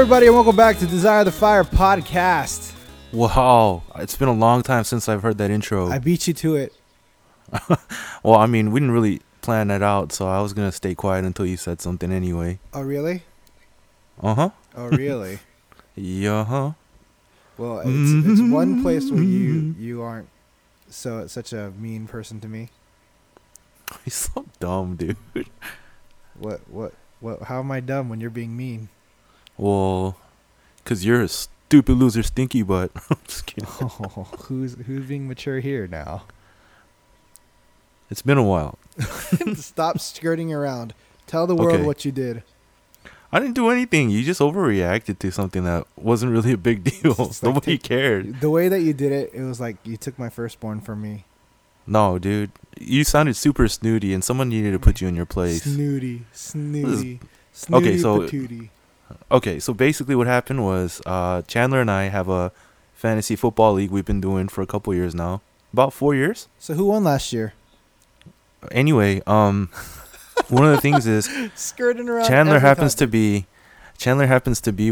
everybody, and welcome back to Desire the Fire podcast. Wow, it's been a long time since I've heard that intro. I beat you to it. Well, I mean, we didn't really plan that out, so I was going to stay quiet until you said something anyway. Oh, really? Uh-huh. Oh, really? Yeah. Well, it's one place where you aren't such a mean person to me. You're so dumb, dude. What? How am I dumb when you're being mean? Well, because you're a stupid loser stinky butt. I'm just kidding. Oh, who's being mature here now? It's been a while. Stop skirting around. Tell the world what you did. I didn't do anything. You just overreacted to something that wasn't really a big deal. Nobody cared. The way that you did it, it was like you took my firstborn from me. No, dude. You sounded super snooty, and someone needed to put you in your place. Snooty. Okay, so basically what happened was Chandler and I have a fantasy football league we've been doing for a couple years now. About 4 years. So who won last year? Anyway, one of the things is skirting around. Chandler happens to be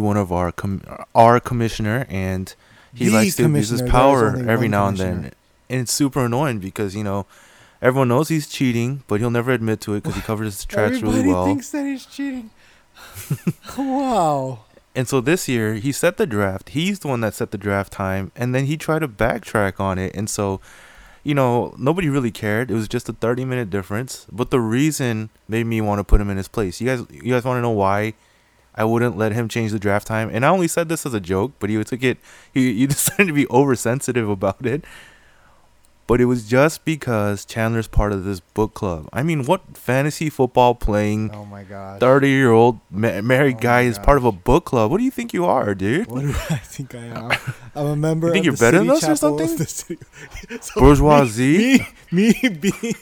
one of our commissioner, and he likes to use his power every now and then. And it's super annoying because, you know, everyone knows he's cheating, but he'll never admit to it because he covers his tracks really well. Everybody thinks that he's cheating. Wow. And so this year, he set the draft. He's the one that set the draft time, and then he tried to backtrack on it. And so, you know, nobody really cared. It was just a 30-minute difference. But the reason made me want to put him in his place. You guys want to know why I wouldn't let him change the draft time? And I only said this as a joke, but he took it. You decided to be oversensitive about it. But it was just because Chandler's part of this book club. I mean, what fantasy football playing 30-year-old married guy is part of a book club? What do you think you are, dude? What do I think I am? I'm a member of the city. You think you're better than us or something? So bourgeoisie? Me being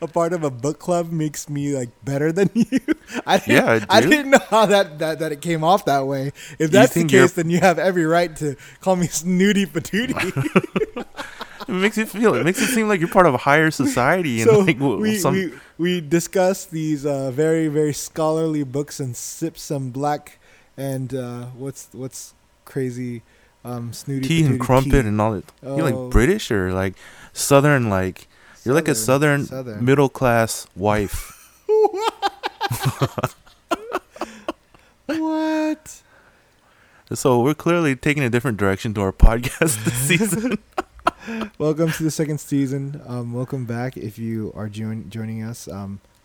a part of a book club makes me like better than you? I didn't know how that it came off that way. If that's the case, then you have every right to call me snooty patooty. It makes it seem like you're part of a higher society. And so like, we discuss these very, very scholarly books and sip some black and what's crazy snooty tea and crumpet tea. And all that. Oh. You're like British or like Southern, like you're like a Southern. Middle class wife. What? What? So we're clearly taking a different direction to our podcast this season. Welcome to the second season. Welcome back if you are joining us.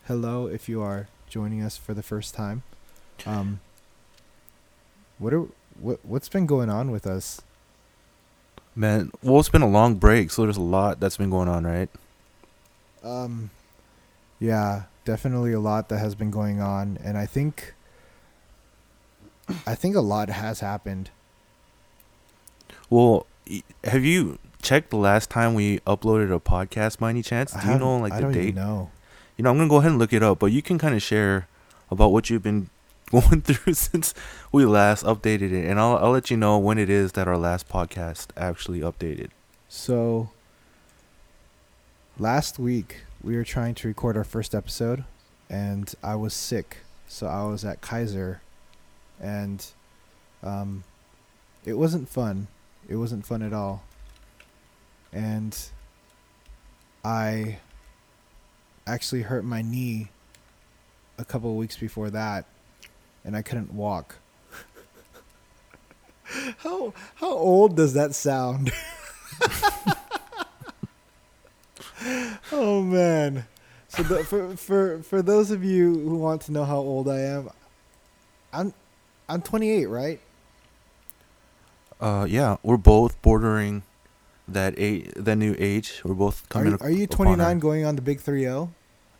Hello if you are joining us for the first time. What's been going on with us? Man, well, it's been a long break, so there's a lot that's been going on, right? Yeah, definitely a lot that has been going on, and I think a lot has happened. Well, have you checked the last time we uploaded a podcast by any chance? Do you know like the date? No. You know, I'm gonna go ahead and look it up, but you can kind of share about what you've been going through since we last updated it, and I'll let you know when it is that our last podcast actually updated. So last week we were trying to record our first episode, and I was sick, so I was at Kaiser, and it wasn't fun. It wasn't fun at all. And I actually hurt my knee a couple of weeks before that, and I couldn't walk. How old does that sound? Oh man! So for those of you who want to know how old I am, I'm 28, right? Yeah, we're both bordering that new age. We're both coming. Are you 29 going on the big 30?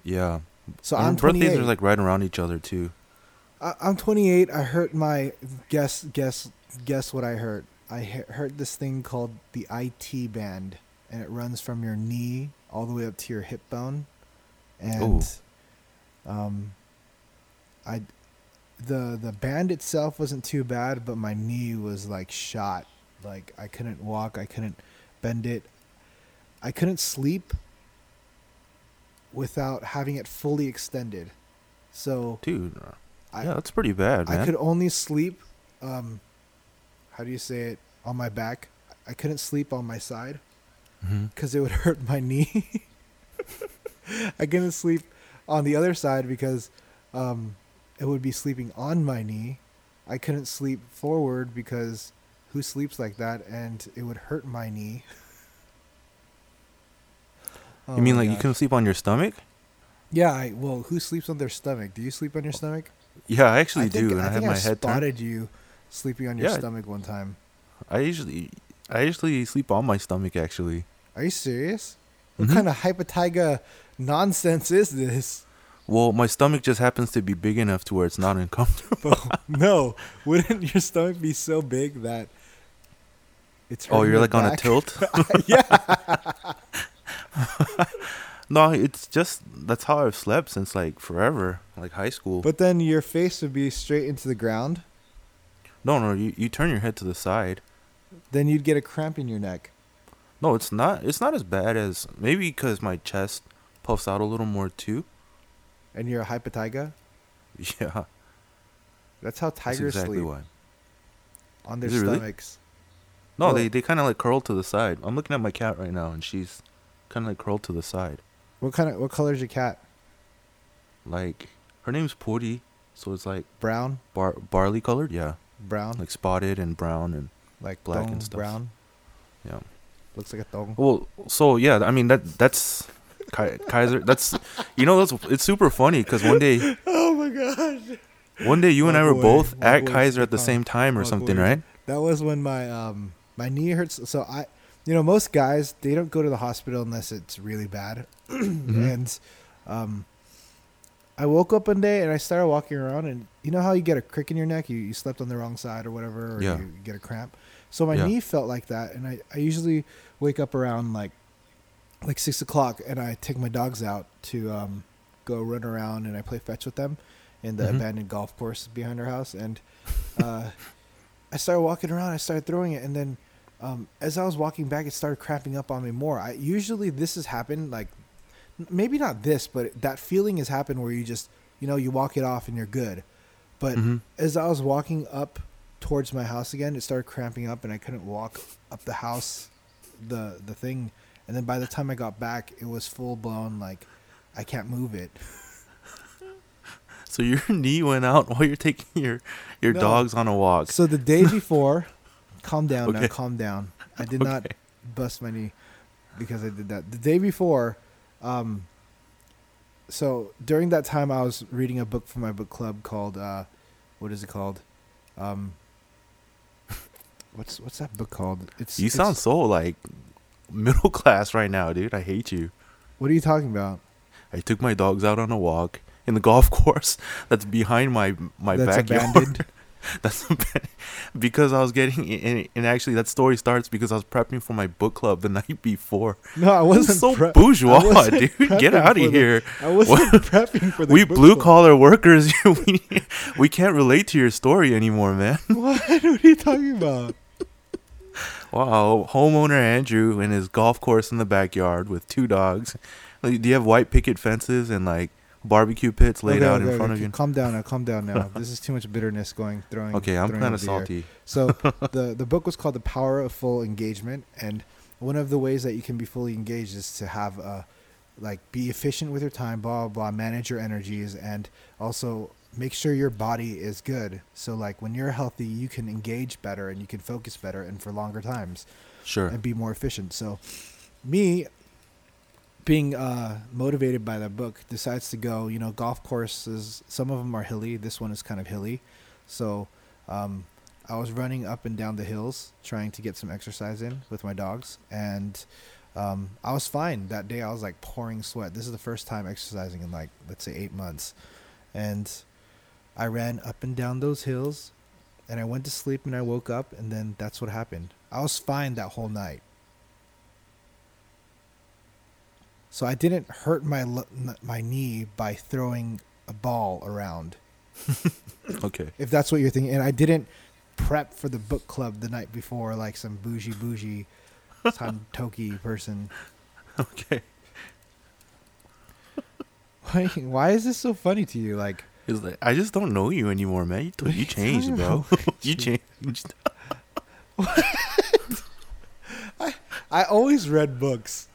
Yeah. So and I'm 28. Birthdays are like right around each other too. I'm 28. I hurt my guess what I hurt. I hurt this thing called the IT band, and it runs from your knee all the way up to your hip bone. And the band itself wasn't too bad, but my knee was like shot. Like I couldn't walk. I couldn't bend it. I couldn't sleep without having it fully extended. So, dude, that's pretty bad, man. I could only sleep how do you say it, on my back. I couldn't sleep on my side because it would hurt my knee. I couldn't sleep on the other side because it would be sleeping on my knee. I couldn't sleep forward because who sleeps like that? And it would hurt my knee. Oh, you mean like gosh. You couldn't sleep on your stomach? Yeah. Well, who sleeps on their stomach? Do you sleep on your stomach? Yeah, I actually do. And I have my head spotted turned. You sleeping on your stomach one time. I usually sleep on my stomach, actually. Are you serious? What kind of hypotyga nonsense is this? Well, my stomach just happens to be big enough to where it's not uncomfortable. No. Wouldn't your stomach be so big that it's hurting? Oh, you're like back? On a tilt? Yeah. No, it's just, that's how I've slept since like forever, like high school. But then your face would be straight into the ground? No, you turn your head to the side. Then you'd get a cramp in your neck. No, it's not. It's not as bad as, maybe because my chest puffs out a little more too. And you're a hypotyga? Yeah. That's how tigers sleep. Why. On their stomachs. Really? No, well, they kind of like curl to the side. I'm looking at my cat right now, and she's kind of like curled to the side. What color is your cat? Like, her name's Puri, so it's like brown, barley colored. Yeah. Brown, like spotted and brown and like black and stuff. Brown. Yeah. Looks like a dog. Well, so yeah, I mean that's. Kaiser, that's, you know, that's, it's super funny because one day, oh my gosh, one day you and I were both at Kaiser at the same time or something, right? That was when my my knee hurts. So I, you know, most guys, they don't go to the hospital unless it's really bad. And I woke up one day and I started walking around, and you know how you get a crick in your neck, you slept on the wrong side or whatever, or you get a cramp. So my knee felt like that, and I usually wake up around like 6 o'clock, and I take my dogs out to go run around, and I play fetch with them in the abandoned golf course behind our house. And I started walking around, I started throwing it, and then as I was walking back, it started cramping up on me more. Usually this has happened, like maybe not this, but that feeling has happened where you just, you know, you walk it off and you're good. But as I was walking up towards my house again, it started cramping up, and I couldn't walk up the house, the thing. And then by the time I got back, it was full blown, like, I can't move it. So your knee went out while you're taking your dogs on a walk. So the day before, calm down now, calm down. I did not bust my knee because I did that. The day before, so during that time, I was reading a book for my book club called, what is it called? What's that book called? It's sound so like... middle class right now, dude. I hate you. What are you talking about? I took my dogs out on a walk in the golf course that's behind my backyard. Abandoned. That's abandoned. Because I was getting, and actually that story starts because I was prepping for my book club the night before. No, I wasn't. So bourgeois, dude. Get out of here. I wasn't prepping for the book club. We blue collar workers, we can't relate to your story anymore, man. What are you talking about? Wow, homeowner Andrew in his golf course in the backyard with two dogs. Like, do you have white picket fences and like barbecue pits laid out in front of you? Calm down now. This is too much bitterness throwing. Okay, I'm kind of salty. So the book was called The Power of Full Engagement, and one of the ways that you can be fully engaged is to have be efficient with your time, blah, blah, blah, manage your energies, and also make sure your body is good. So like when you're healthy, you can engage better and you can focus better and for longer times. Sure. And be more efficient. So me being motivated by that book decides to go, you know, golf courses. Some of them are hilly. This one is kind of hilly. So I was running up and down the hills trying to get some exercise in with my dogs. And I was fine that day. I was like pouring sweat. This is the first time exercising in like, let's say 8 months. And I ran up and down those hills, and I went to sleep, and I woke up, and then that's what happened. I was fine that whole night. So I didn't hurt my knee by throwing a ball around. Okay. If that's what you're thinking. And I didn't prep for the book club the night before like some bougie, some toky person. Okay. Why is this so funny to you? Like, It's like, I just don't know you anymore, man. You changed, bro. You changed. I always read books.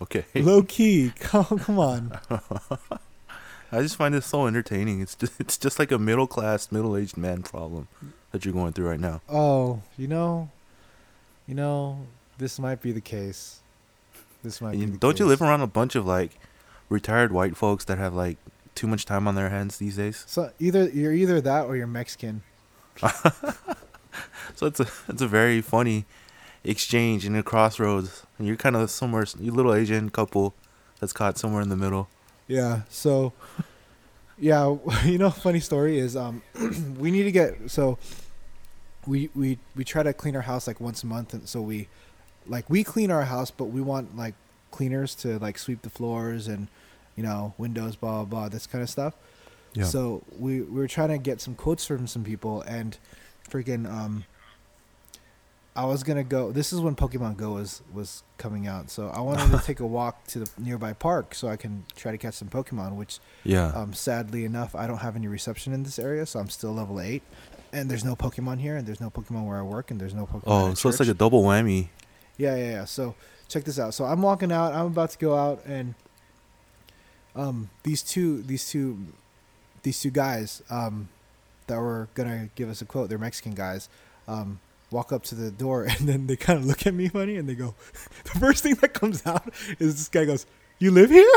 Okay. Low key. Come on. I just find this so entertaining. It's just like a middle class, middle aged man problem that you're going through right now. Oh, you know, this might be the case. Don't you live around a bunch of like retired white folks that have like too much time on their hands these days? So you're either that or you're Mexican. So it's a very funny exchange in a crossroads, and you're kind of somewhere. You little Asian couple that's caught somewhere in the middle. Yeah. So, yeah, you know, funny story is we need to get, so we try to clean our house like once a month, and so we clean our house, but we want like cleaners to like sweep the floors and, you know, windows, blah blah blah, this kind of stuff. Yeah. So we were trying to get some quotes from some people, and freaking I was gonna go. This is when Pokemon Go was coming out, so I wanted to take a walk to the nearby park so I can try to catch some Pokemon. Which, sadly enough, I don't have any reception in this area, so I'm still level 8, and there's no Pokemon here, and there's no Pokemon where I work, and there's no Pokemon. Oh, so it's like a double whammy. Yeah. So check this out. So I'm walking out. I'm about to go out, and these two guys that were gonna give us a quote. They're Mexican guys. Walk up to the door, and then they kind of look at me funny, and they go, the first thing that comes out is this guy goes, "You live here?"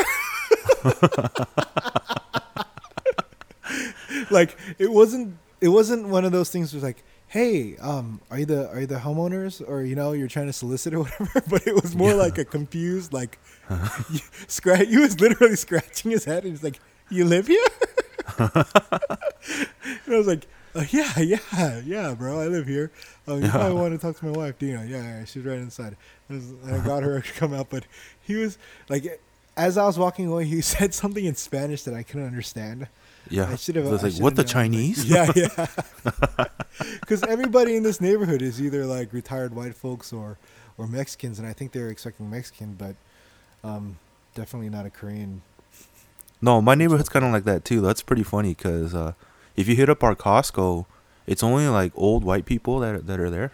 Like it wasn't one of those things where like, "Hey, are you the homeowners, or you know, you're trying to solicit or whatever?" But it was more like a confused like he was literally scratching his head, and he's like, "You live here?" And I was like, yeah, bro, I live here. You probably want to talk to my wife, Dina. Yeah, she's right inside. I got her to come out, but he was like, as I was walking away, he said something in Spanish that I couldn't understand. Yeah, I should have. So like, what, the Chinese? Like, yeah. Because everybody in this neighborhood is either like retired white folks or Mexicans, and I think they're expecting Mexican, but definitely not a Korean. No, my neighborhood's kind of like that too. That's pretty funny because. If you hit up our Costco, it's only like old white people that are there,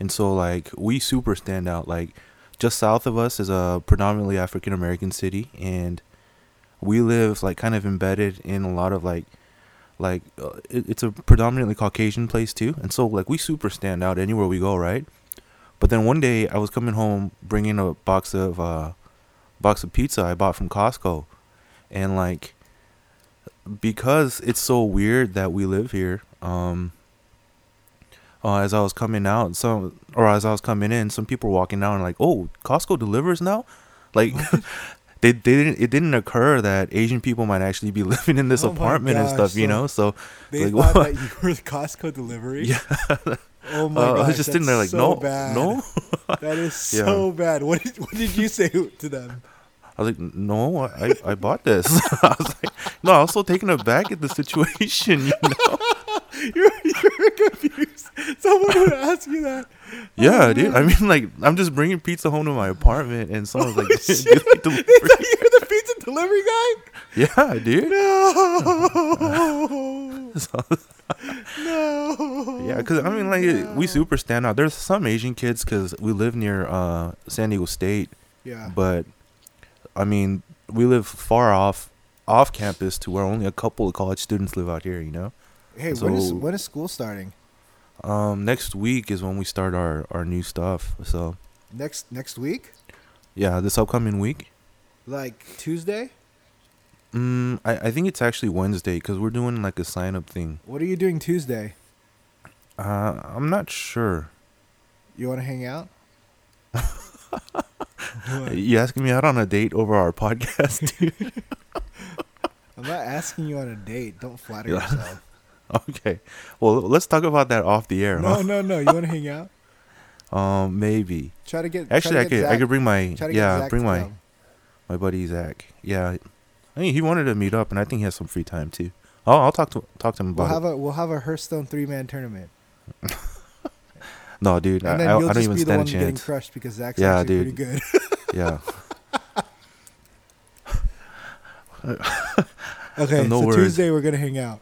and so like we super stand out. Like just south of us is a predominantly African American city, and we live like kind of embedded in a lot of like it's a predominantly Caucasian place too, and so like we super stand out anywhere we go, right? But then one day I was coming home bringing a box of pizza I bought from Costco, and like. Because it's so weird that we live here, as I was coming out, some people were walking down and like, "Oh, Costco delivers now?" Like it didn't occur that Asian people might actually be living in this apartment and stuff, so you know? So they like, thought that you were the Costco delivery? Yeah. Oh my gosh, I was just sitting there like, so no, bad. No. That is so bad. What did you say to them? I was like, "No, I bought this." I was like, "No, I was so taken aback at the situation, you know." You're confused. Someone would ask you that. Yeah, dude. I mean, like, I'm just bringing pizza home to my apartment, and someone's like, "Dude, you're the pizza delivery guy?" Yeah, dude. No. No. Yeah, because I mean, like, we super stand out. There's some Asian kids because we live near San Diego State. Yeah, but. I mean, we live far off campus to where only a couple of college students live out here, you know? Hey, so, when is school starting? Next week is when we start our new stuff, so. Next week? Yeah, this upcoming week. Like Tuesday? I think it's actually Wednesday because we're doing like a sign-up thing. What are you doing Tuesday? I'm not sure. You want to hang out? You asking me out on a date over our podcast, dude? I'm not asking you on a date. Don't flatter yourself. Okay. Well, let's talk about that off the air. No. You want to hang out? Maybe. I could bring my buddy Zach. Yeah. I mean, he wanted to meet up, and I think he has some free time too. I'll talk to him about it. We'll have a Hearthstone 3-man tournament. No, dude, and then I don't even stand a chance. You'll just be the one getting crushed because Zach's actually pretty good. Yeah. Okay, no so words. Tuesday we're going to hang out.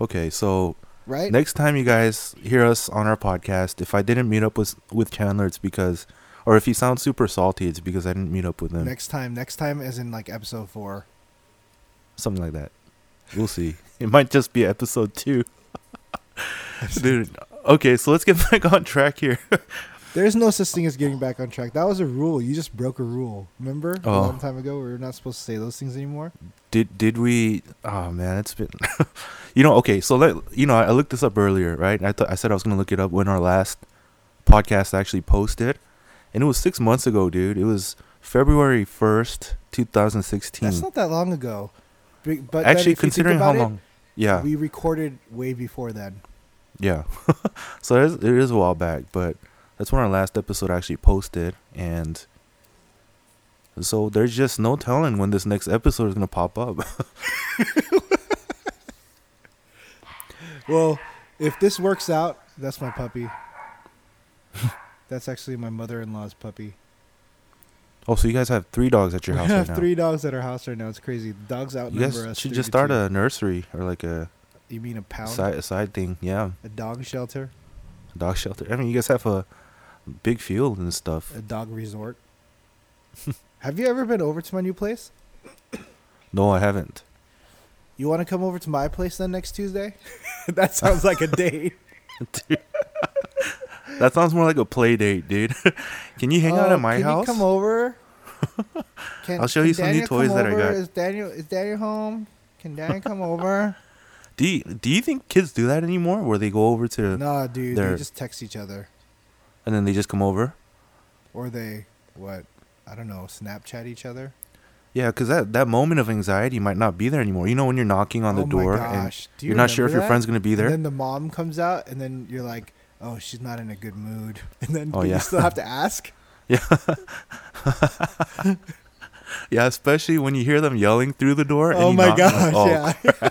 Okay, so right? Next time you guys hear us on our podcast, if I didn't meet up with Chandler, it's because, or if he sounds super salty, it's because I didn't meet up with him. Next time as in like episode 4. Something like that. We'll see. It might just be episode 2. Dude, okay, so let's get back on track here. There's no such thing as getting back on track. That was a rule. You just broke a rule. Remember? Oh. A long time ago, we were not supposed to say those things anymore. Did we? Oh, man, it's been... okay, so, I looked this up earlier, right? I said I was going to look it up when our last podcast actually posted. And it was 6 months ago, dude. It was February 1st, 2016. That's not that long ago. But actually, considering how long... yeah. We recorded way before then. Yeah. So it is a while back, but... that's when our last episode actually posted, and so there's just no telling when this next episode is going to pop up. Well, if this works out, that's my puppy. That's actually my mother-in-law's puppy. Oh, so you guys have 3 dogs at your house right now? We have 3 dogs at our house right now. It's crazy. Dogs outnumber us. You guys should just start a nursery or like a... You mean a pound? Side thing, yeah. A dog shelter? Dog shelter. I mean, you guys have a... big field and stuff. A dog resort. Have you ever been over to my new place? No, I haven't. You want to come over to my place then next Tuesday? That sounds like a date. Dude, that sounds more like a play date, dude. Can you hang out at my house? Can you come over? I'll show you some new toys that I got. Is Daniel home? Can Daniel come over? Do you think kids do that anymore? Where they go over to... Nah, dude. They just text each other. And then they just come over? Or they, I don't know, Snapchat each other? Yeah, because that moment of anxiety might not be there anymore. You know when you're knocking on the door and you're not sure if your friend's going to be there? And then the mom comes out and then you're like, oh, she's not in a good mood. And then you still have to ask? Yeah. Yeah, especially when you hear them yelling through the door. Oh, my gosh, yeah.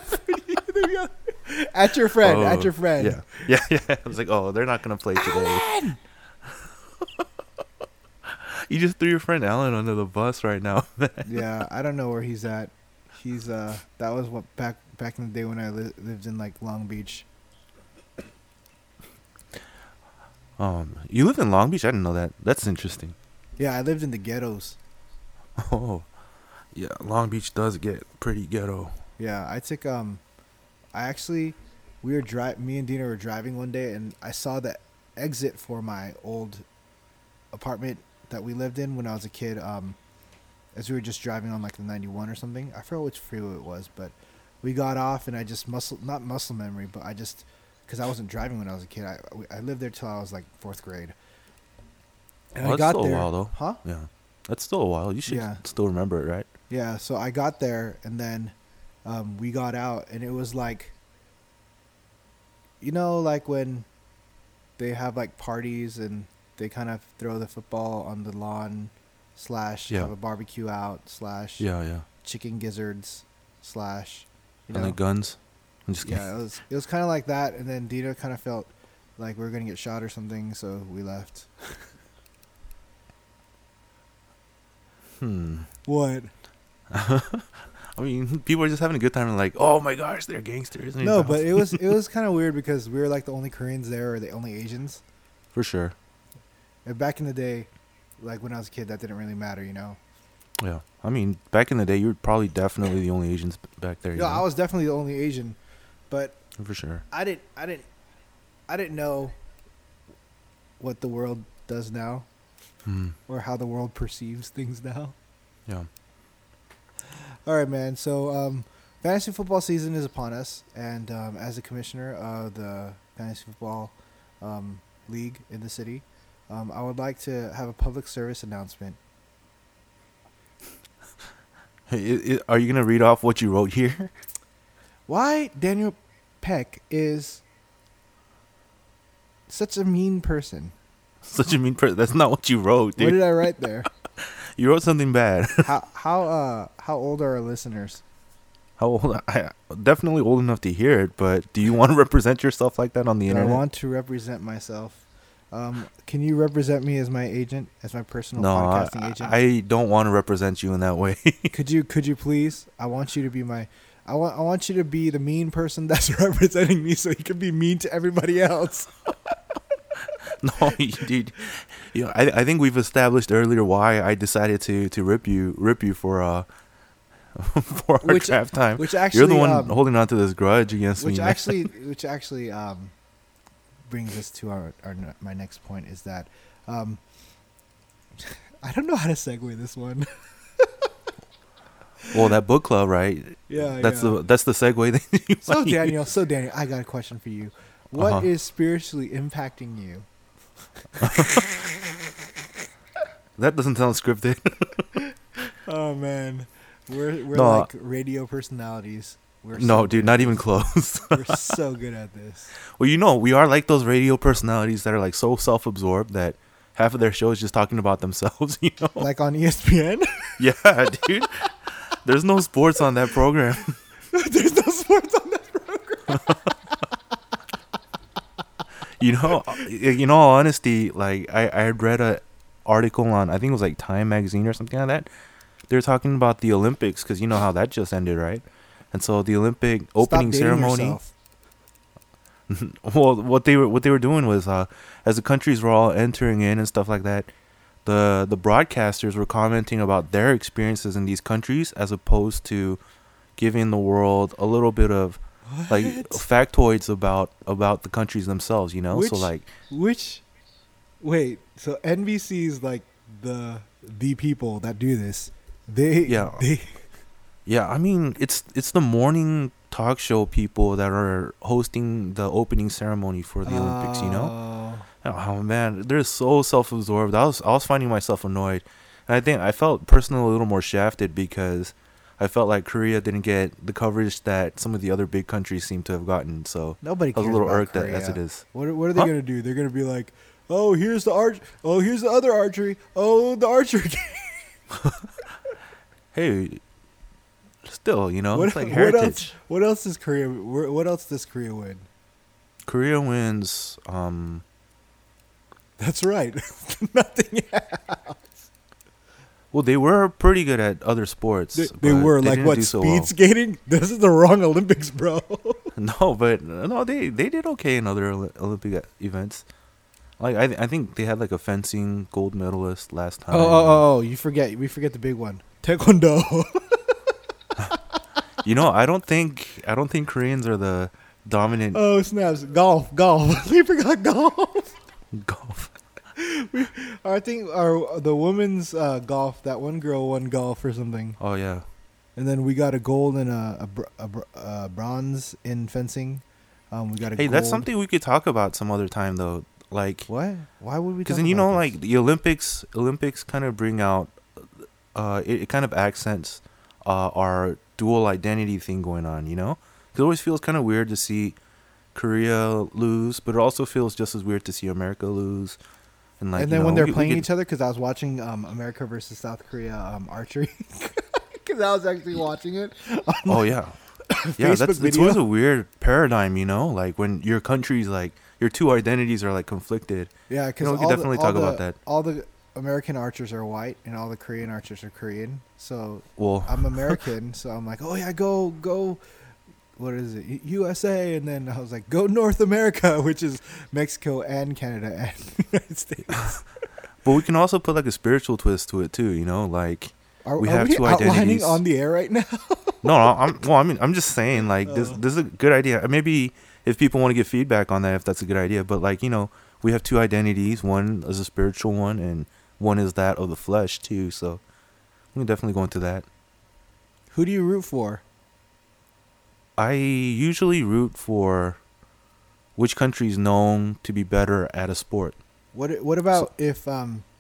At your friend, Yeah, I was like, oh, they're not going to play today. Alan! You just threw your friend Alan under the bus right now. Yeah, I don't know where he's at. He's that was what back in the day when I lived in like Long Beach. You lived in Long Beach? I didn't know that. That's interesting. Yeah, I lived in the ghettos. Oh, yeah, Long Beach does get pretty ghetto. Yeah, I took me and Dina were driving one day, and I saw the exit for my old apartment that we lived in when I was a kid, as we were just driving on like the 91 or something. I forgot which freeway it was, but we got off and I just because I wasn't driving when I was a kid. I lived there till I was like 4th grade. And I got there. That's still a while though. Huh? Yeah. That's still a while. You should still remember it, right? Yeah. So I got there and then we got out and it was like, like when they have like parties and they kind of throw the football on the lawn / have a barbecue out / chicken gizzards / and the guns. I'm just kidding. Yeah, it was kind of like that. And then Dina kind of felt like we were going to get shot or something. So we left. What? I mean, people are just having a good time and like, oh my gosh, they're gangsters. No, but it was kind of weird because we were like the only Koreans there or the only Asians. For sure. And back in the day, like when I was a kid, that didn't really matter, Yeah. I mean, back in the day, you were probably definitely the only Asians back there. No, I was definitely the only Asian, but for sure. I didn't know what the world does now or how the world perceives things now. Yeah. All right, man. So, fantasy football season is upon us, and as a commissioner of the fantasy football league in the city, I would like to have a public service announcement. Hey, are you gonna read off what you wrote here? Why Daniel Peck is such a mean person? Such a mean person. That's not what you wrote, dude. What did I write there? You wrote something bad. How old are our listeners? How old? I definitely old enough to hear it, but do you want to represent yourself like that on the internet? I want to represent myself. Can you represent me as my agent, as my personal podcasting agent? I don't want to represent you in that way. Could you please? I want you to be my. I want you to be the mean person that's representing me, so you can be mean to everybody else. No, dude. You know, I think we've established earlier why I decided to rip you for for our draft time. Which actually, you're the one holding on to this grudge against me. Which actually brings us to my next point is that I don't know how to segue this one. Well, that book club, right? Yeah, that's the segue that you want. So Daniel, I got a question for you. What is spiritually impacting you? That doesn't sound scripted. Oh man, we're like radio personalities. Not even close. We're so good at this. Well, you know, we are like those radio personalities that are like so self-absorbed that half of their show is just talking about themselves, you know? Like on ESPN? Yeah, dude. There's no sports on that program. There's no sports on that program. In all honesty, like I read an article on, I think it was like Time Magazine or something like that. They're talking about the Olympics because you know how that just ended, right? And so the Olympic opening ceremony. Well, what they were doing was, as the countries were all entering in and stuff like that, the broadcasters were commenting about their experiences in these countries as opposed to giving the world a little bit of like factoids about the countries themselves. You know, so NBC's like the people that do this. Yeah, I mean, it's the morning talk show people that are hosting the opening ceremony for the Olympics, you know? Oh, man, they're so self-absorbed. I was finding myself annoyed. And I think I felt personally a little more shafted because I felt like Korea didn't get the coverage that some of the other big countries seem to have gotten. So nobody cares. I was a little irked as it is. What are they going to do? They're going to be like, oh, here's the arch. Oh, here's the other archery. Oh, the archery. Hey. Still, you know, it's like heritage. What else does Korea? What else does Korea win? Korea wins. That's right. Nothing else. Well, they were pretty good at other sports. They were they like what? Speed skating? This is the wrong Olympics, bro. They did okay in other Olympic events. Like I think they had like a fencing gold medalist last time. We forget the big one, taekwondo. You know, I don't think Koreans are the dominant. Oh snaps! Golf. We forgot golf. Golf. I think the women's golf. That one girl won golf or something. Oh yeah. And then we got a gold and a bronze in fencing. We got a. Hey, gold. That's something we could talk about some other time though. Like what? Why would we? Because then like the Olympics kind of bring out. It kind of accents our dual identity thing going on, you know? It always feels kind of weird to see Korea lose, but it also feels just as weird to see America lose. And like, and then when they're playing each other, because I was watching America versus South Korea archery, because I was actually watching it. Oh yeah, yeah. It's always a weird paradigm, you know? Like when your country's like your two identities are like conflicted. Yeah, because we could definitely talk about that. All the American archers are white and all the Korean archers are Korean. So I'm American, so I'm like, oh yeah, go, what is it, USA? And then I was like, go North America, which is Mexico and Canada and the United States. But we can also put like a spiritual twist to it too, you know? Like we have two identities. Are we outlining on the air right now? I'm just saying like this is a good idea. Maybe if people want to give feedback on that, if that's a good idea. But like, you know, we have two identities. One is a spiritual one, and one is that of the flesh too. So we can definitely go into that. Who do you root for? I usually root for which country is known to be better at a sport. What about if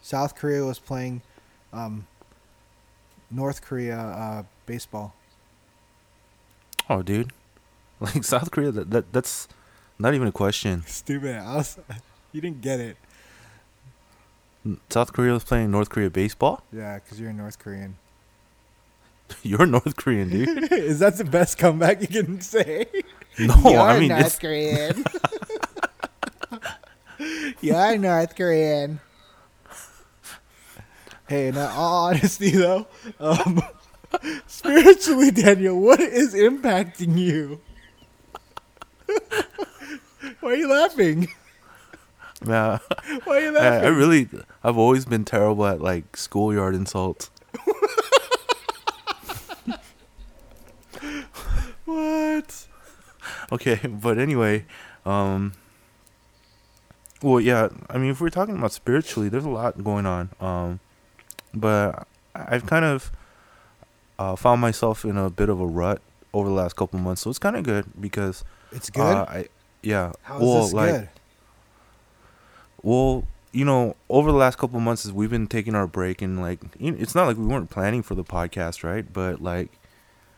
South Korea was playing North Korea baseball? Oh, dude! Like South Korea, that's not even a question. Stupid! You didn't get it. South Korea was playing North Korea baseball? Yeah, because you're North Korean. You're North Korean, dude. Is that the best comeback you can say? No, you're North Korean. You're North Korean. Hey, in all honesty, though, spiritually, Daniel, what is impacting you? Why are you laughing? Why are you laughing? I've always been terrible at, like, schoolyard insults. What? Okay, but anyway, well, yeah, I mean, if we're talking about spiritually, there's a lot going on, but I've kind of found myself in a bit of a rut over the last couple of months, so it's kind of good because... It's good? Yeah. How is this good? Well, you know, over the last couple of months, we've been taking our break, and, like, it's not like we weren't planning for the podcast, right? But, like,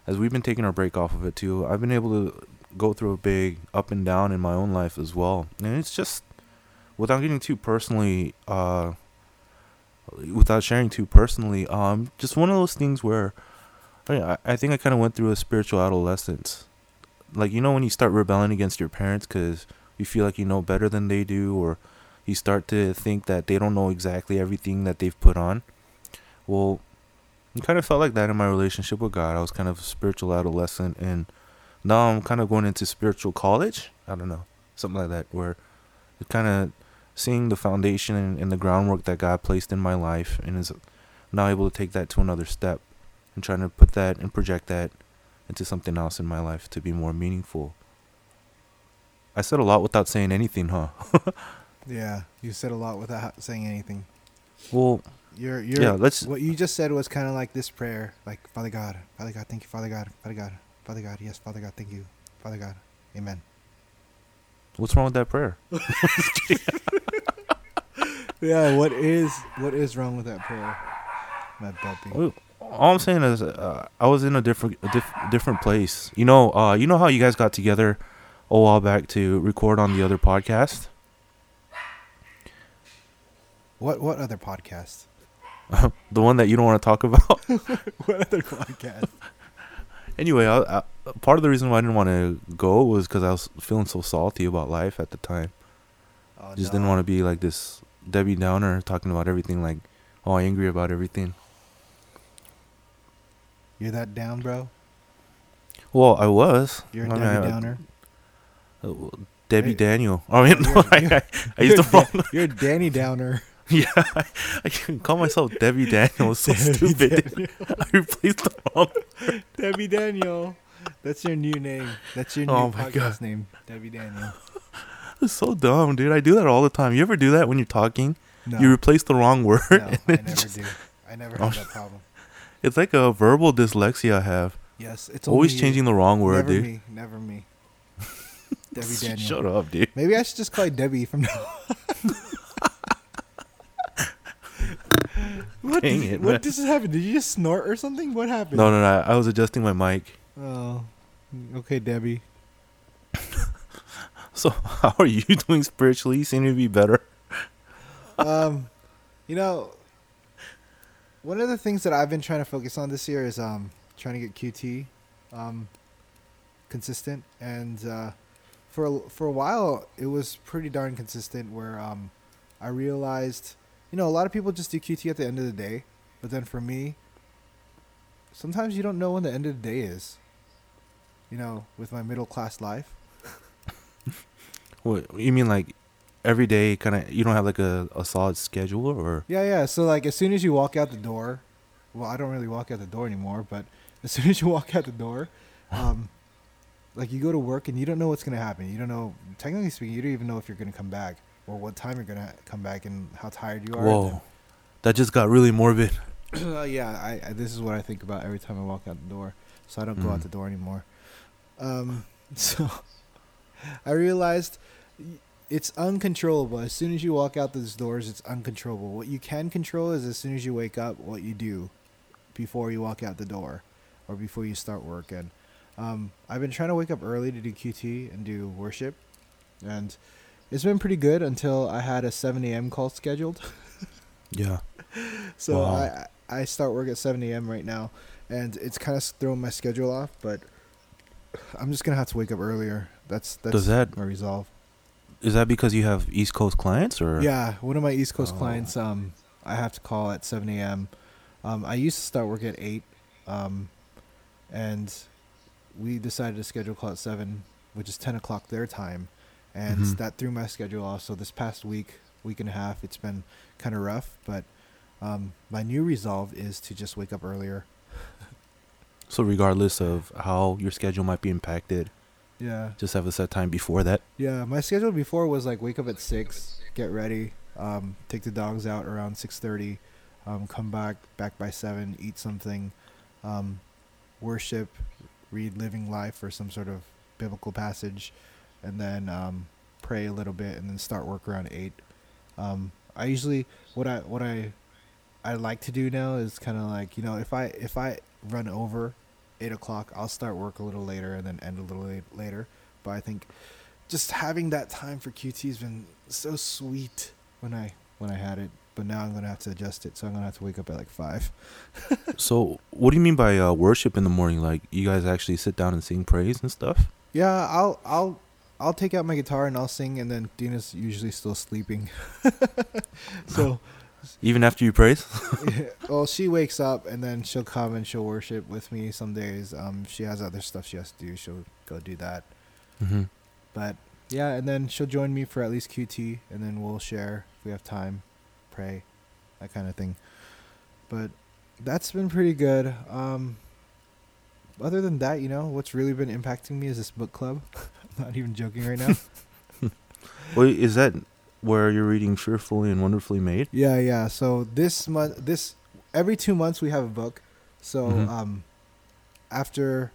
as we've been taking our break off of it, too, I've been able to go through a big up and down in my own life as well. And it's just, without getting too personally, without sharing too personally, just one of those things where I think I kind of went through a spiritual adolescence. Like, you know, when you start rebelling against your parents because you feel like you know better than they do, or you start to think that they don't know exactly everything that they've put on. Well, I kind of felt like that in my relationship with God. I was kind of a spiritual adolescent, and now I'm kind of going into spiritual college. I don't know, something like that, where it kind of seeing the foundation and the groundwork that God placed in my life, and is now able to take that to another step and trying to put that and project that into something else in my life to be more meaningful. I said a lot without saying anything, huh? Yeah, you said a lot without saying anything. Well, you're yeah, what you just said was kind of like this prayer, like, Father God, thank you, Father God, yes, Father God, thank you, Father God, amen. What's wrong with that prayer? Yeah, what is wrong with that prayer? My puppy. All I'm saying is, I was in a different place. You know how you guys got together a while back to record on the other podcast? What other podcast? The one that you don't want to talk about. What other podcast? Anyway, I, part of the reason why I didn't want to go was because I was feeling so salty about life at the time. Didn't want to be like this Debbie Downer talking about everything, like all angry about everything. You're that down, bro? Well, I was. You're a Debbie Downer? Debbie Daniel. I mean, I used to follow. You're Danny Downer. Yeah, I can call myself Debbie Daniel. It's so stupid. I replaced the wrong word. Debbie Daniel. That's your new name. That's your new podcast name, Debbie Daniel. It's so dumb, dude. I do that all the time. You ever do that when you're talking? No. You replace the wrong word. No, I never do. I never have that problem. It's like a verbal dyslexia I have. Yes, it's always changing the wrong word, dude. Never me. Debbie Daniel. Shut up, dude. Maybe I should just call you Debbie from now on. What just happened? Did you just snort or something? What happened? No. I was adjusting my mic. Oh, okay, Debbie. So, how are you doing spiritually? You seem to be better. You know, one of the things that I've been trying to focus on this year is trying to get QT consistent, and for a while it was pretty darn consistent. Where I realized. You know, a lot of people just do QT at the end of the day, but then for me, sometimes you don't know when the end of the day is, you know, with my middle class life. What, you mean like every day kind of, you don't have like a solid schedule or? Yeah. So like as soon as you walk out the door, well, I don't really walk out the door anymore, but as soon as you walk out the door, like you go to work and you don't know what's going to happen. You don't know, technically speaking, you don't even know if you're going to come back. Or what time you're going to come back and how tired you are. Whoa, that just got really morbid. Yeah, I this is what I think about every time I walk out the door. So I don't go out the door anymore. So I realized it's uncontrollable. As soon as you walk out those doors, it's uncontrollable. What you can control is as soon as you wake up, what you do before you walk out the door or before you start work. And I've been trying to wake up early to do QT and do worship. And... it's been pretty good until I had a 7 a.m. call scheduled. Yeah. So wow. I start work at 7 a.m. right now, and it's kind of throwing my schedule off, but I'm just going to have to wake up earlier. That's my resolve. Is that because you have East Coast clients, or? Yeah, one of my East Coast clients. I have to call at 7 a.m. I used to start work at 8, and we decided to schedule a call at 7, which is 10 o'clock their time, and that threw my schedule off. So this past week and a half, it's been kind of rough, but my new resolve is to just wake up earlier. So regardless of how your schedule might be impacted, yeah, just have a set time before that. Yeah, my schedule before was like wake up at 6, get ready, take the dogs out around 6:30, come back by 7, eat something, worship, read Living Life or some sort of biblical passage, and then pray a little bit, and then start work around 8. I usually what I like to do now is kind of like, you know, if I run over 8 o'clock, I'll start work a little later and then end a little later. But I think just having that time for QT has been so sweet when I had it, but now I'm gonna have to adjust it, so I'm gonna have to wake up at like 5. So what do you mean by worship in the morning? Like, you guys actually sit down and sing praise and stuff? Yeah, I'll take out my guitar and I'll sing, and then Dina's usually still sleeping. So even after you praise? Yeah, well, she wakes up and then she'll come and she'll worship with me some days. If she has other stuff she has to do, she'll go do that. Mm-hmm. But yeah, and then she'll join me for at least QT, and then we'll share if we have time, pray, that kind of thing. But that's been pretty good. Other than that, you know, what's really been impacting me is this book club. I'm not even joking right now. Wait, is that where you're reading Fearfully and Wonderfully Made? Yeah. So this month, every 2 months we have a book. So after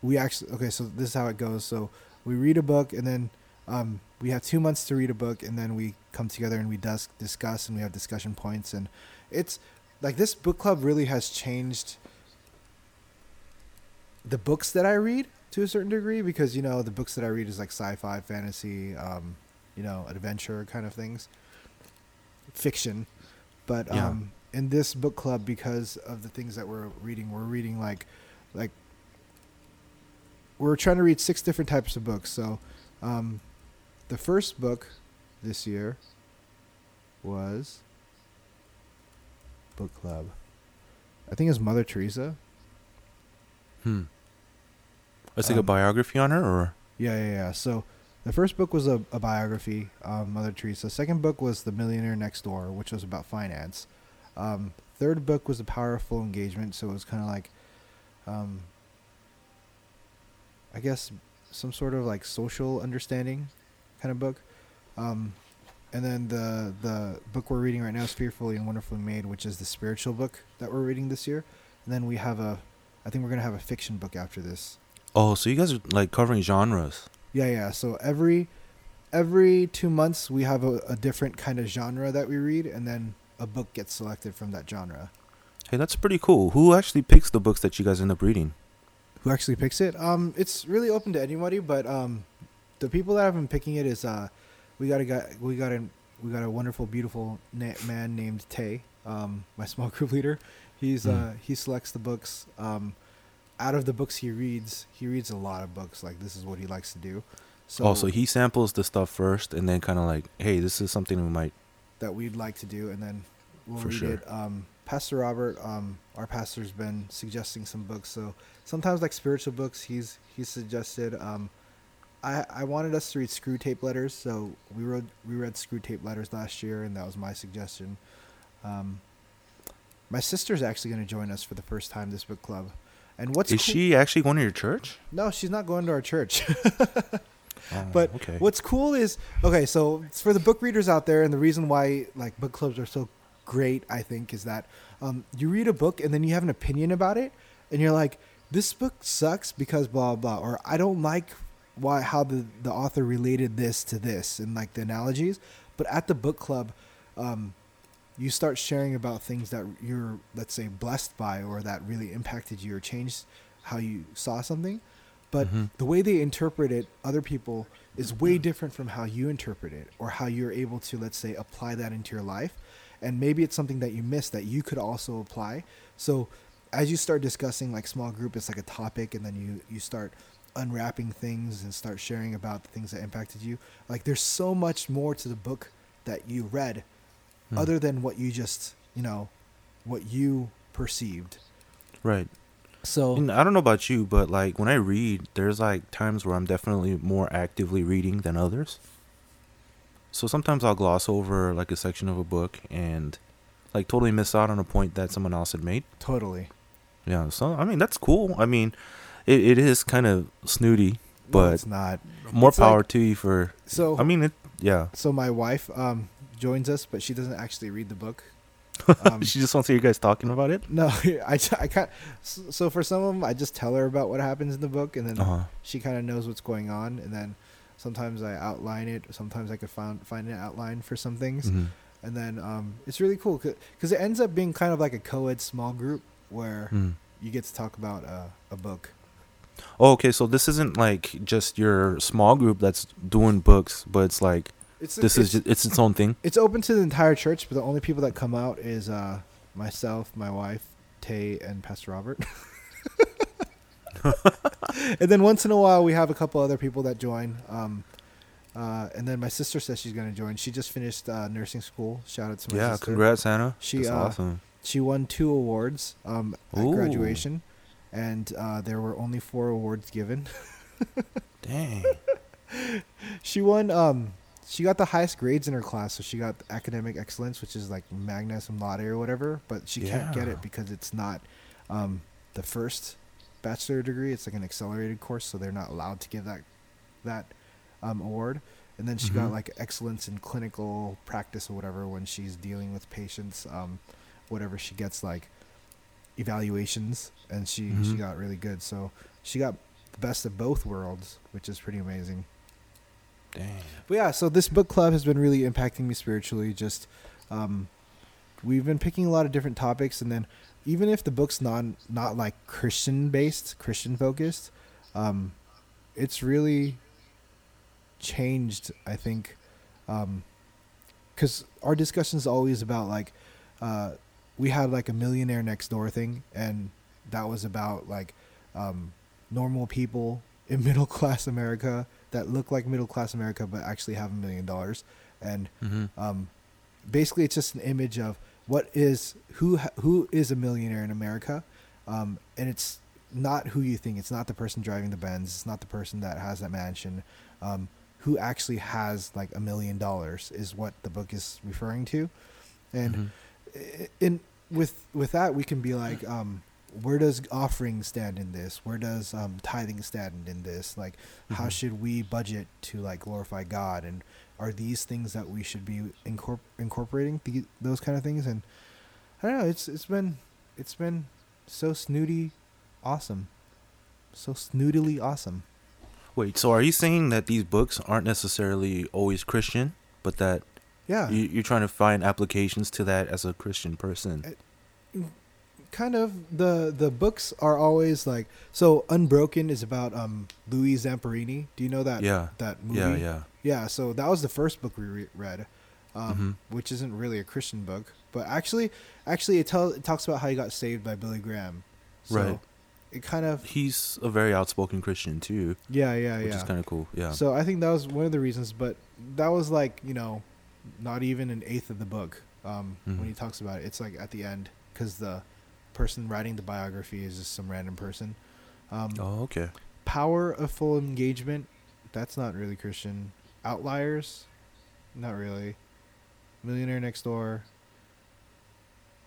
we actually, okay, so this is how it goes. So we read a book, and then we have 2 months to read a book, and then we come together and we discuss, and we have discussion points. And it's like this book club really has changed the books that I read to a certain degree, because, you know, the books that I read is like sci-fi, fantasy, you know, adventure kind of things, fiction. But in this book club, because of the things that we're reading like we're trying to read 6 different types of books. So the first book this year was book club. I think it's Mother Teresa. It's like a biography on her, or? Yeah. So the first book was a biography of Mother Teresa. Second book was The Millionaire Next Door, which was about finance. Third book was The Power of Full Engagement. So it was kind of like, I guess, some sort of like social understanding kind of book. And then the book we're reading right now is Fearfully and Wonderfully Made, which is the spiritual book that we're reading this year. And then we have I think we're going to have a fiction book after this. Oh, so you guys are like covering genres. Yeah. So every 2 months we have a different kind of genre that we read, and then a book gets selected from that genre. Hey, that's pretty cool. Who actually picks the books that you guys end up reading? Who actually picks it? It's really open to anybody, but the people that have been picking it is we got a wonderful, beautiful man named Tay, my small group leader. He's he selects the books. Out of the books he reads a lot of books. Like, this is what he likes to do. So he samples the stuff first, and then kind of like, hey, this is something we'd like to do, and then we'll read it. Pastor Robert, our pastor's been suggesting some books. So sometimes like spiritual books, he suggested. I wanted us to read Screwtape Letters, so we read Screwtape Letters last year, and that was my suggestion. My sister's actually going to join us for the first time this book club. And is she actually going to your church? No, she's not going to our church. But okay. What's cool is, okay, so it's for the book readers out there, and the reason why like book clubs are so great, I think, is that you read a book and then you have an opinion about it, and you're like, this book sucks because blah, blah, or I don't like how the author related this to this, and like the analogies. But at the book club, you start sharing about things that you're, let's say, blessed by, or that really impacted you or changed how you saw something. But the way they interpret it, other people, is way different from how you interpret it, or how you're able to, let's say, apply that into your life. And maybe it's something that you missed that you could also apply. So as you start discussing like small group, it's like a topic, and then you start unwrapping things and start sharing about the things that impacted you. Like, there's so much more to the book that you read other than what you just, you know, what you perceived. Right. So, and I don't know about you, but like when I read, there's like times where I'm definitely more actively reading than others. So sometimes I'll gloss over like a section of a book and like totally miss out on a point that someone else had made. Totally. Yeah. So, I mean, that's cool. I mean, it is kind of snooty, but no, it's not. More it's power like, to you for, so, I mean, it, yeah. So my wife joins us, but she doesn't actually read the book. She just wants to hear you guys talking about it? No, I can't. So for some of them, I just tell her about what happens in the book, and then she kind of knows what's going on. And then sometimes I outline it. Sometimes I could find an outline for some things. Mm-hmm. And then it's really cool because it ends up being kind of like a co-ed small group where you get to talk about a book. Oh, okay. So this isn't like just your small group that's doing books, but it's like. It's its own thing. It's open to the entire church, but the only people that come out is myself, my wife, Tay, and Pastor Robert. And then once in a while, we have a couple other people that join. And then my sister says she's going to join. She just finished nursing school. Shout out to my sister. Yeah, congrats, Hannah. That's awesome. She won 2 awards at graduation, and there were only 4 awards given. Dang. She won... She got the highest grades in her class, so she got academic excellence, which is like magna cum laude or whatever, but she can't get it because it's not the first bachelor degree. It's like an accelerated course, so they're not allowed to give that award. And then she got like excellence in clinical practice or whatever when she's dealing with patients, whatever. She gets like evaluations, and she got really good. So she got the best of both worlds, which is pretty amazing. Dang. But yeah, so this book club has been really impacting me spiritually. Just we've been picking a lot of different topics, and then even if the book's not like Christian focused, it's really changed, I think, because our discussion is always about like we had like a Millionaire Next Door thing, and that was about like normal people in middle class America that look like middle class America but actually have $1 million, and basically it's just an image of who is a millionaire in America, and it's not who you think. It's not the person driving the Benz. It's not the person that has that mansion. Who actually has like $1 million is what the book is referring to, and with that we can be like. Where does offering stand in this? Where does tithing stand in this? Like, how should we budget to like glorify God? And are these things that we should be incorporating those kind of things? And I don't know. It's been so snooty, awesome, so snootily awesome. Wait, so are you saying that these books aren't necessarily always Christian, but that you're trying to find applications to that as a Christian person? Kind of the books are always like, so Unbroken is about Louis Zamperini. Do you know that that movie? Yeah, so that was the first book we read, which isn't really a Christian book, but actually it talks about how he got saved by Billy Graham. So right. It kind of, he's a very outspoken Christian too. Which is kind of cool. Yeah. So I think that was one of the reasons, but that was like, you know, not even an eighth of the book. When he talks about it, it's like at the end, cuz the person writing the biography is just some random person. Okay. Power of Full Engagement, that's not really Christian. Outliers, not really. Millionaire Next Door.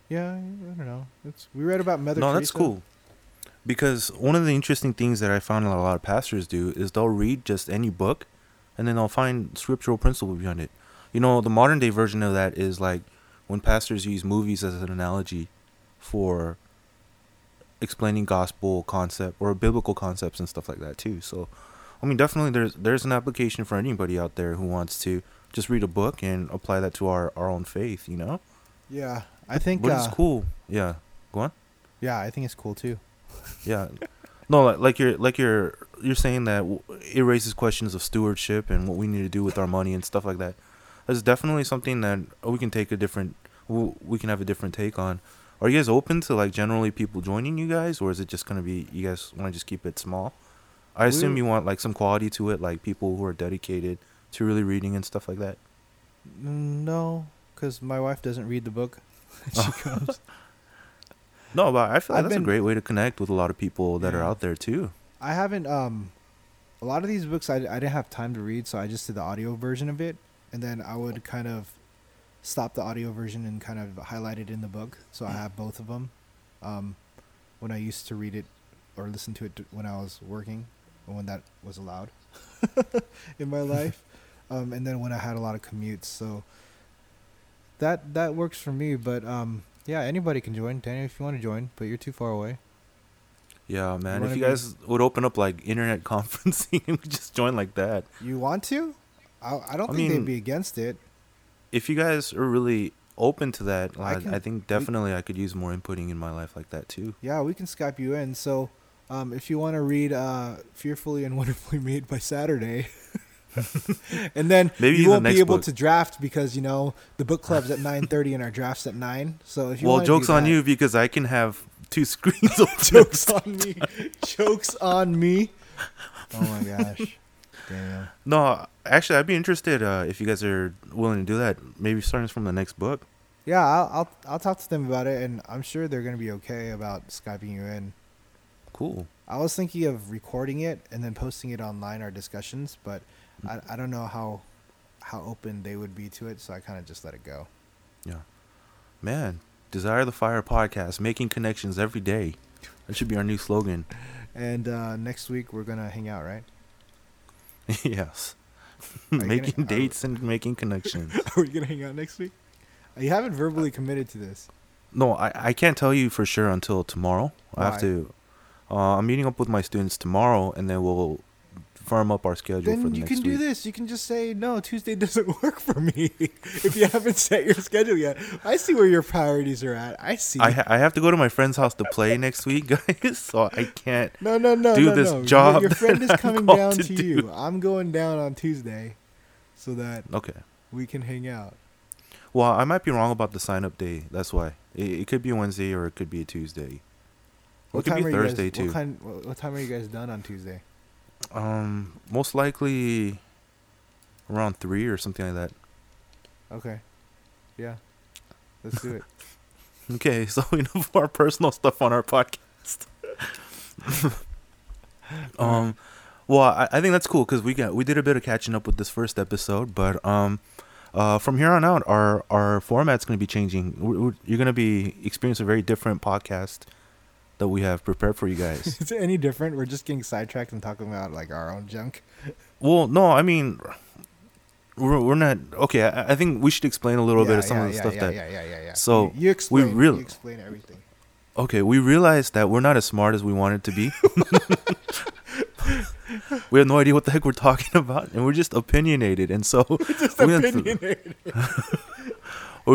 Yeah, I don't know. We read about Mother Teresa. No, that's cool. Because one of the interesting things that I found a lot of pastors do is they'll read just any book, and then they'll find scriptural principle behind it. You know, the modern day version of that is like when pastors use movies as an analogy for explaining gospel concept or biblical concepts and stuff like that too. So, I mean, definitely there's an application for anybody out there who wants to just read a book and apply that to our own faith, you know? Yeah, I think... But it's cool. Yeah, go on. Yeah, I think it's cool too. Yeah. No, you're saying that it raises questions of stewardship and what we need to do with our money and stuff like that. That's definitely something that we can have a different take on. Are you guys open to like generally people joining you guys, or is it just going to be you guys want to just keep it small? I assume you want like some quality to it, like people who are dedicated to really reading and stuff like that. No, because my wife doesn't read the book. She comes. No, but I feel like that's a great way to connect with a lot of people that are out there too. I haven't. A lot of these books I didn't have time to read, so I just did the audio version of it, and then I would kind of stop the audio version and kind of highlight it in the book. So I have both of them. When I used to read it or listen to it when I was working, when that was allowed in my life, and then when I had a lot of commutes, so that works for me. But yeah, anybody can join. Daniel, if you want to join, but you're too far away. Yeah, man. If you guys would open up like internet conferencing and just join like that. You want to? I don't think they'd be against it. If you guys are really open to that, I think definitely I could use more inputting in my life like that too. Yeah, we can Skype you in. So if you want to read Fearfully and Wonderfully Made by Saturday, and then maybe you won't be able to draft because, you know, the book club's at 9:30 and our draft's at 9. So if you joke's on you because I can have two screens of jokes on me. Jokes on me. Oh my gosh. Damn. No, actually, I'd be interested if you guys are willing to do that. Maybe starting from the next book. Yeah, I'll talk to them about it, and I'm sure they're going to be okay about Skyping you in. Cool. I was thinking of recording it and then posting it online, our discussions, but I don't know how open they would be to it, so I kind of just let it go. Yeah. Man, Desire the Fire podcast, making connections every day. That should be our new slogan. And next week, we're going to hang out, right? Yes. Making dates and making connections. Are we going to hang out next week? You haven't verbally committed to this. No, I can't tell you for sure until tomorrow. Why? I have to. I'm meeting up with my students tomorrow, and then we'll firm up our schedule for the next week. Then you can do this. You can just say, no, Tuesday doesn't work for me if you haven't set your schedule yet. I see where your priorities are at. I see. I have to go to my friend's house to play next week, guys, so I can't do this job. Your friend is coming down to you. I'm going down on Tuesday so that we can hang out. Well, I might be wrong about the sign-up day. That's why. It could be Wednesday or it could be a Tuesday. What could be Thursday, too. What time are you guys done on Tuesday? Most likely around 3 or something like that. Okay. Yeah. Let's do it. Okay, so enough of our personal stuff on our podcast. Well, I think that's cool because we did a bit of catching up with this first episode, but from here on out, our format's going to be changing. You're going to be experiencing a very different podcast that we have prepared for you guys. Is it any different? We're just getting sidetracked and talking about like our own junk. Well, no, I mean, we're not okay. I think we should explain a little bit of some of the stuff that. Yeah. So you explain everything. Okay, we realized that we're not as smart as we wanted to be. We have no idea what the heck we're talking about, and we're just opinionated, and so we're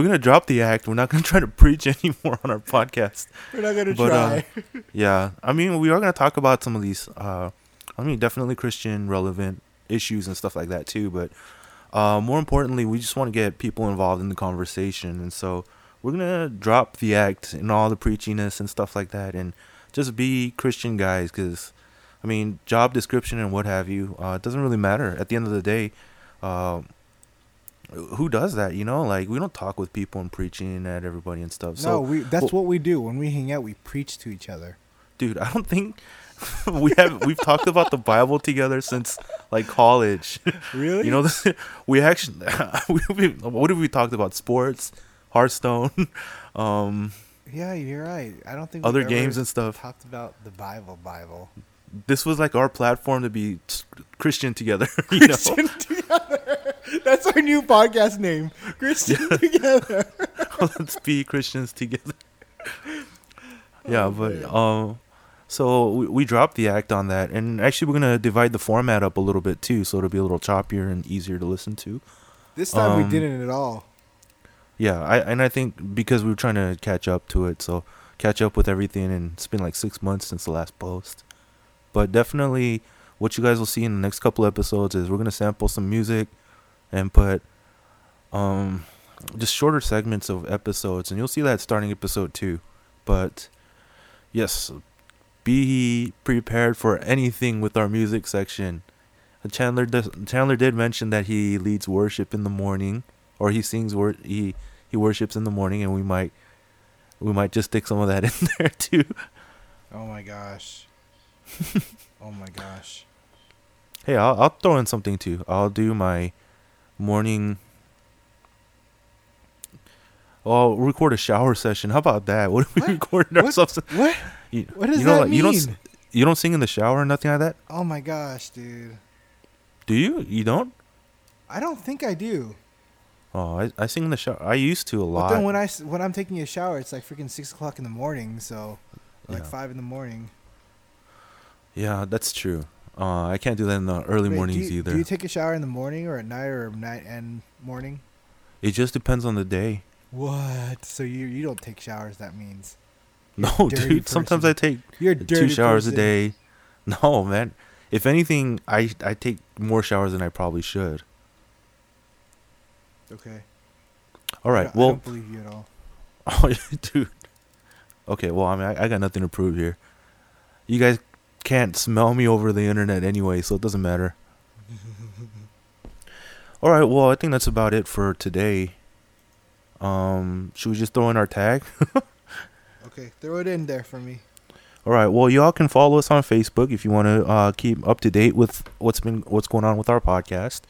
going to drop the act. We're not going to try to preach anymore on our podcast. We're not going to try. Yeah. I mean, we are going to talk about some of these, definitely Christian relevant issues and stuff like that too. But more importantly, we just want to get people involved in the conversation. And so we're going to drop the act and all the preachiness and stuff like that and just be Christian guys because, I mean, job description and what have you, it doesn't really matter. At the end of the day, who does that? You know, like we don't talk with people and preaching at everybody and stuff. So what we do when we hang out. We preach to each other, dude. I don't think we've talked about the Bible together since like college. Really? You know, we actually what have we talked about? Sports, Hearthstone. Yeah, you're right. I don't think other games and stuff. Talked about the Bible. This was like our platform to be Christian together. You know? Christian together. That's our new podcast name. Christian together. Let's be Christians together. Yeah, but so we dropped the act on that, and actually we're gonna divide the format up a little bit too, so it'll be a little choppier and easier to listen to. This time we didn't at all. Yeah, I think because we were trying to catch up to it, so catch up with everything, and it's been like 6 months since the last post. But definitely what you guys will see in the next couple episodes is we're going to sample some music and put just shorter segments of episodes. And you'll see that starting episode 2. But yes, be prepared for anything with our music section. Chandler did mention that he leads worship in the morning, or he sings he worships in the morning, and we might just stick some of that in there too. Oh my gosh. Oh my gosh. Hey, I'll throw in something too. I'll do my morning. Oh, I'll record a shower session. How about that? What if we recorded ourselves? What? What does that mean? You don't sing in the shower or nothing like that? Oh my gosh, dude. Do you? You don't? I don't think I do. Oh, I sing in the shower. I used to a lot. But then when I'm taking a shower, it's like freaking 6 o'clock in the morning, so like 5 in the morning. Yeah, that's true. I can't do that in the early mornings either. Do you take a shower in the morning or at night or night and morning? It just depends on the day. What? So you don't take showers, that means. No, dude. Person. Sometimes I take 2 showers a day. No, man. If anything, I take more showers than I probably should. Okay. All right. I don't believe you at all. Oh, dude. Okay. Well, I mean, I got nothing to prove here. You guys can't smell me over the internet anyway, so it doesn't matter. All right. Well, I think that's about it for today. Should we just throw in our tag? Okay. Throw it in there for me. All right. Well, y'all can follow us on Facebook if you want to keep up to date with what's going on with our podcast.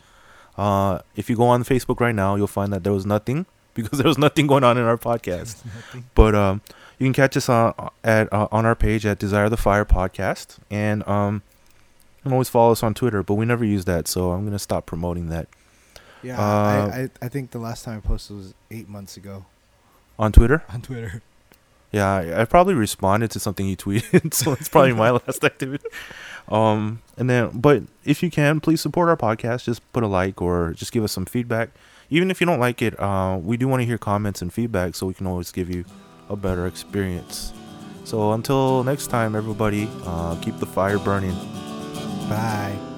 If you go on Facebook right now, you'll find that there was nothing because there was nothing going on in our podcast. But you can catch us on our page at Desire the Fire Podcast, and you can always follow us on Twitter. But we never use that, so I'm gonna stop promoting that. Yeah, I think the last time I posted was 8 months ago. On Twitter? On Twitter. Yeah, I probably responded to something you tweeted, so it's probably my last activity. But if you can, please support our podcast. Just put a like or just give us some feedback. Even if you don't like it, we do want to hear comments and feedback so we can always give you a better experience. So until next time, everybody, keep the fire burning. Bye.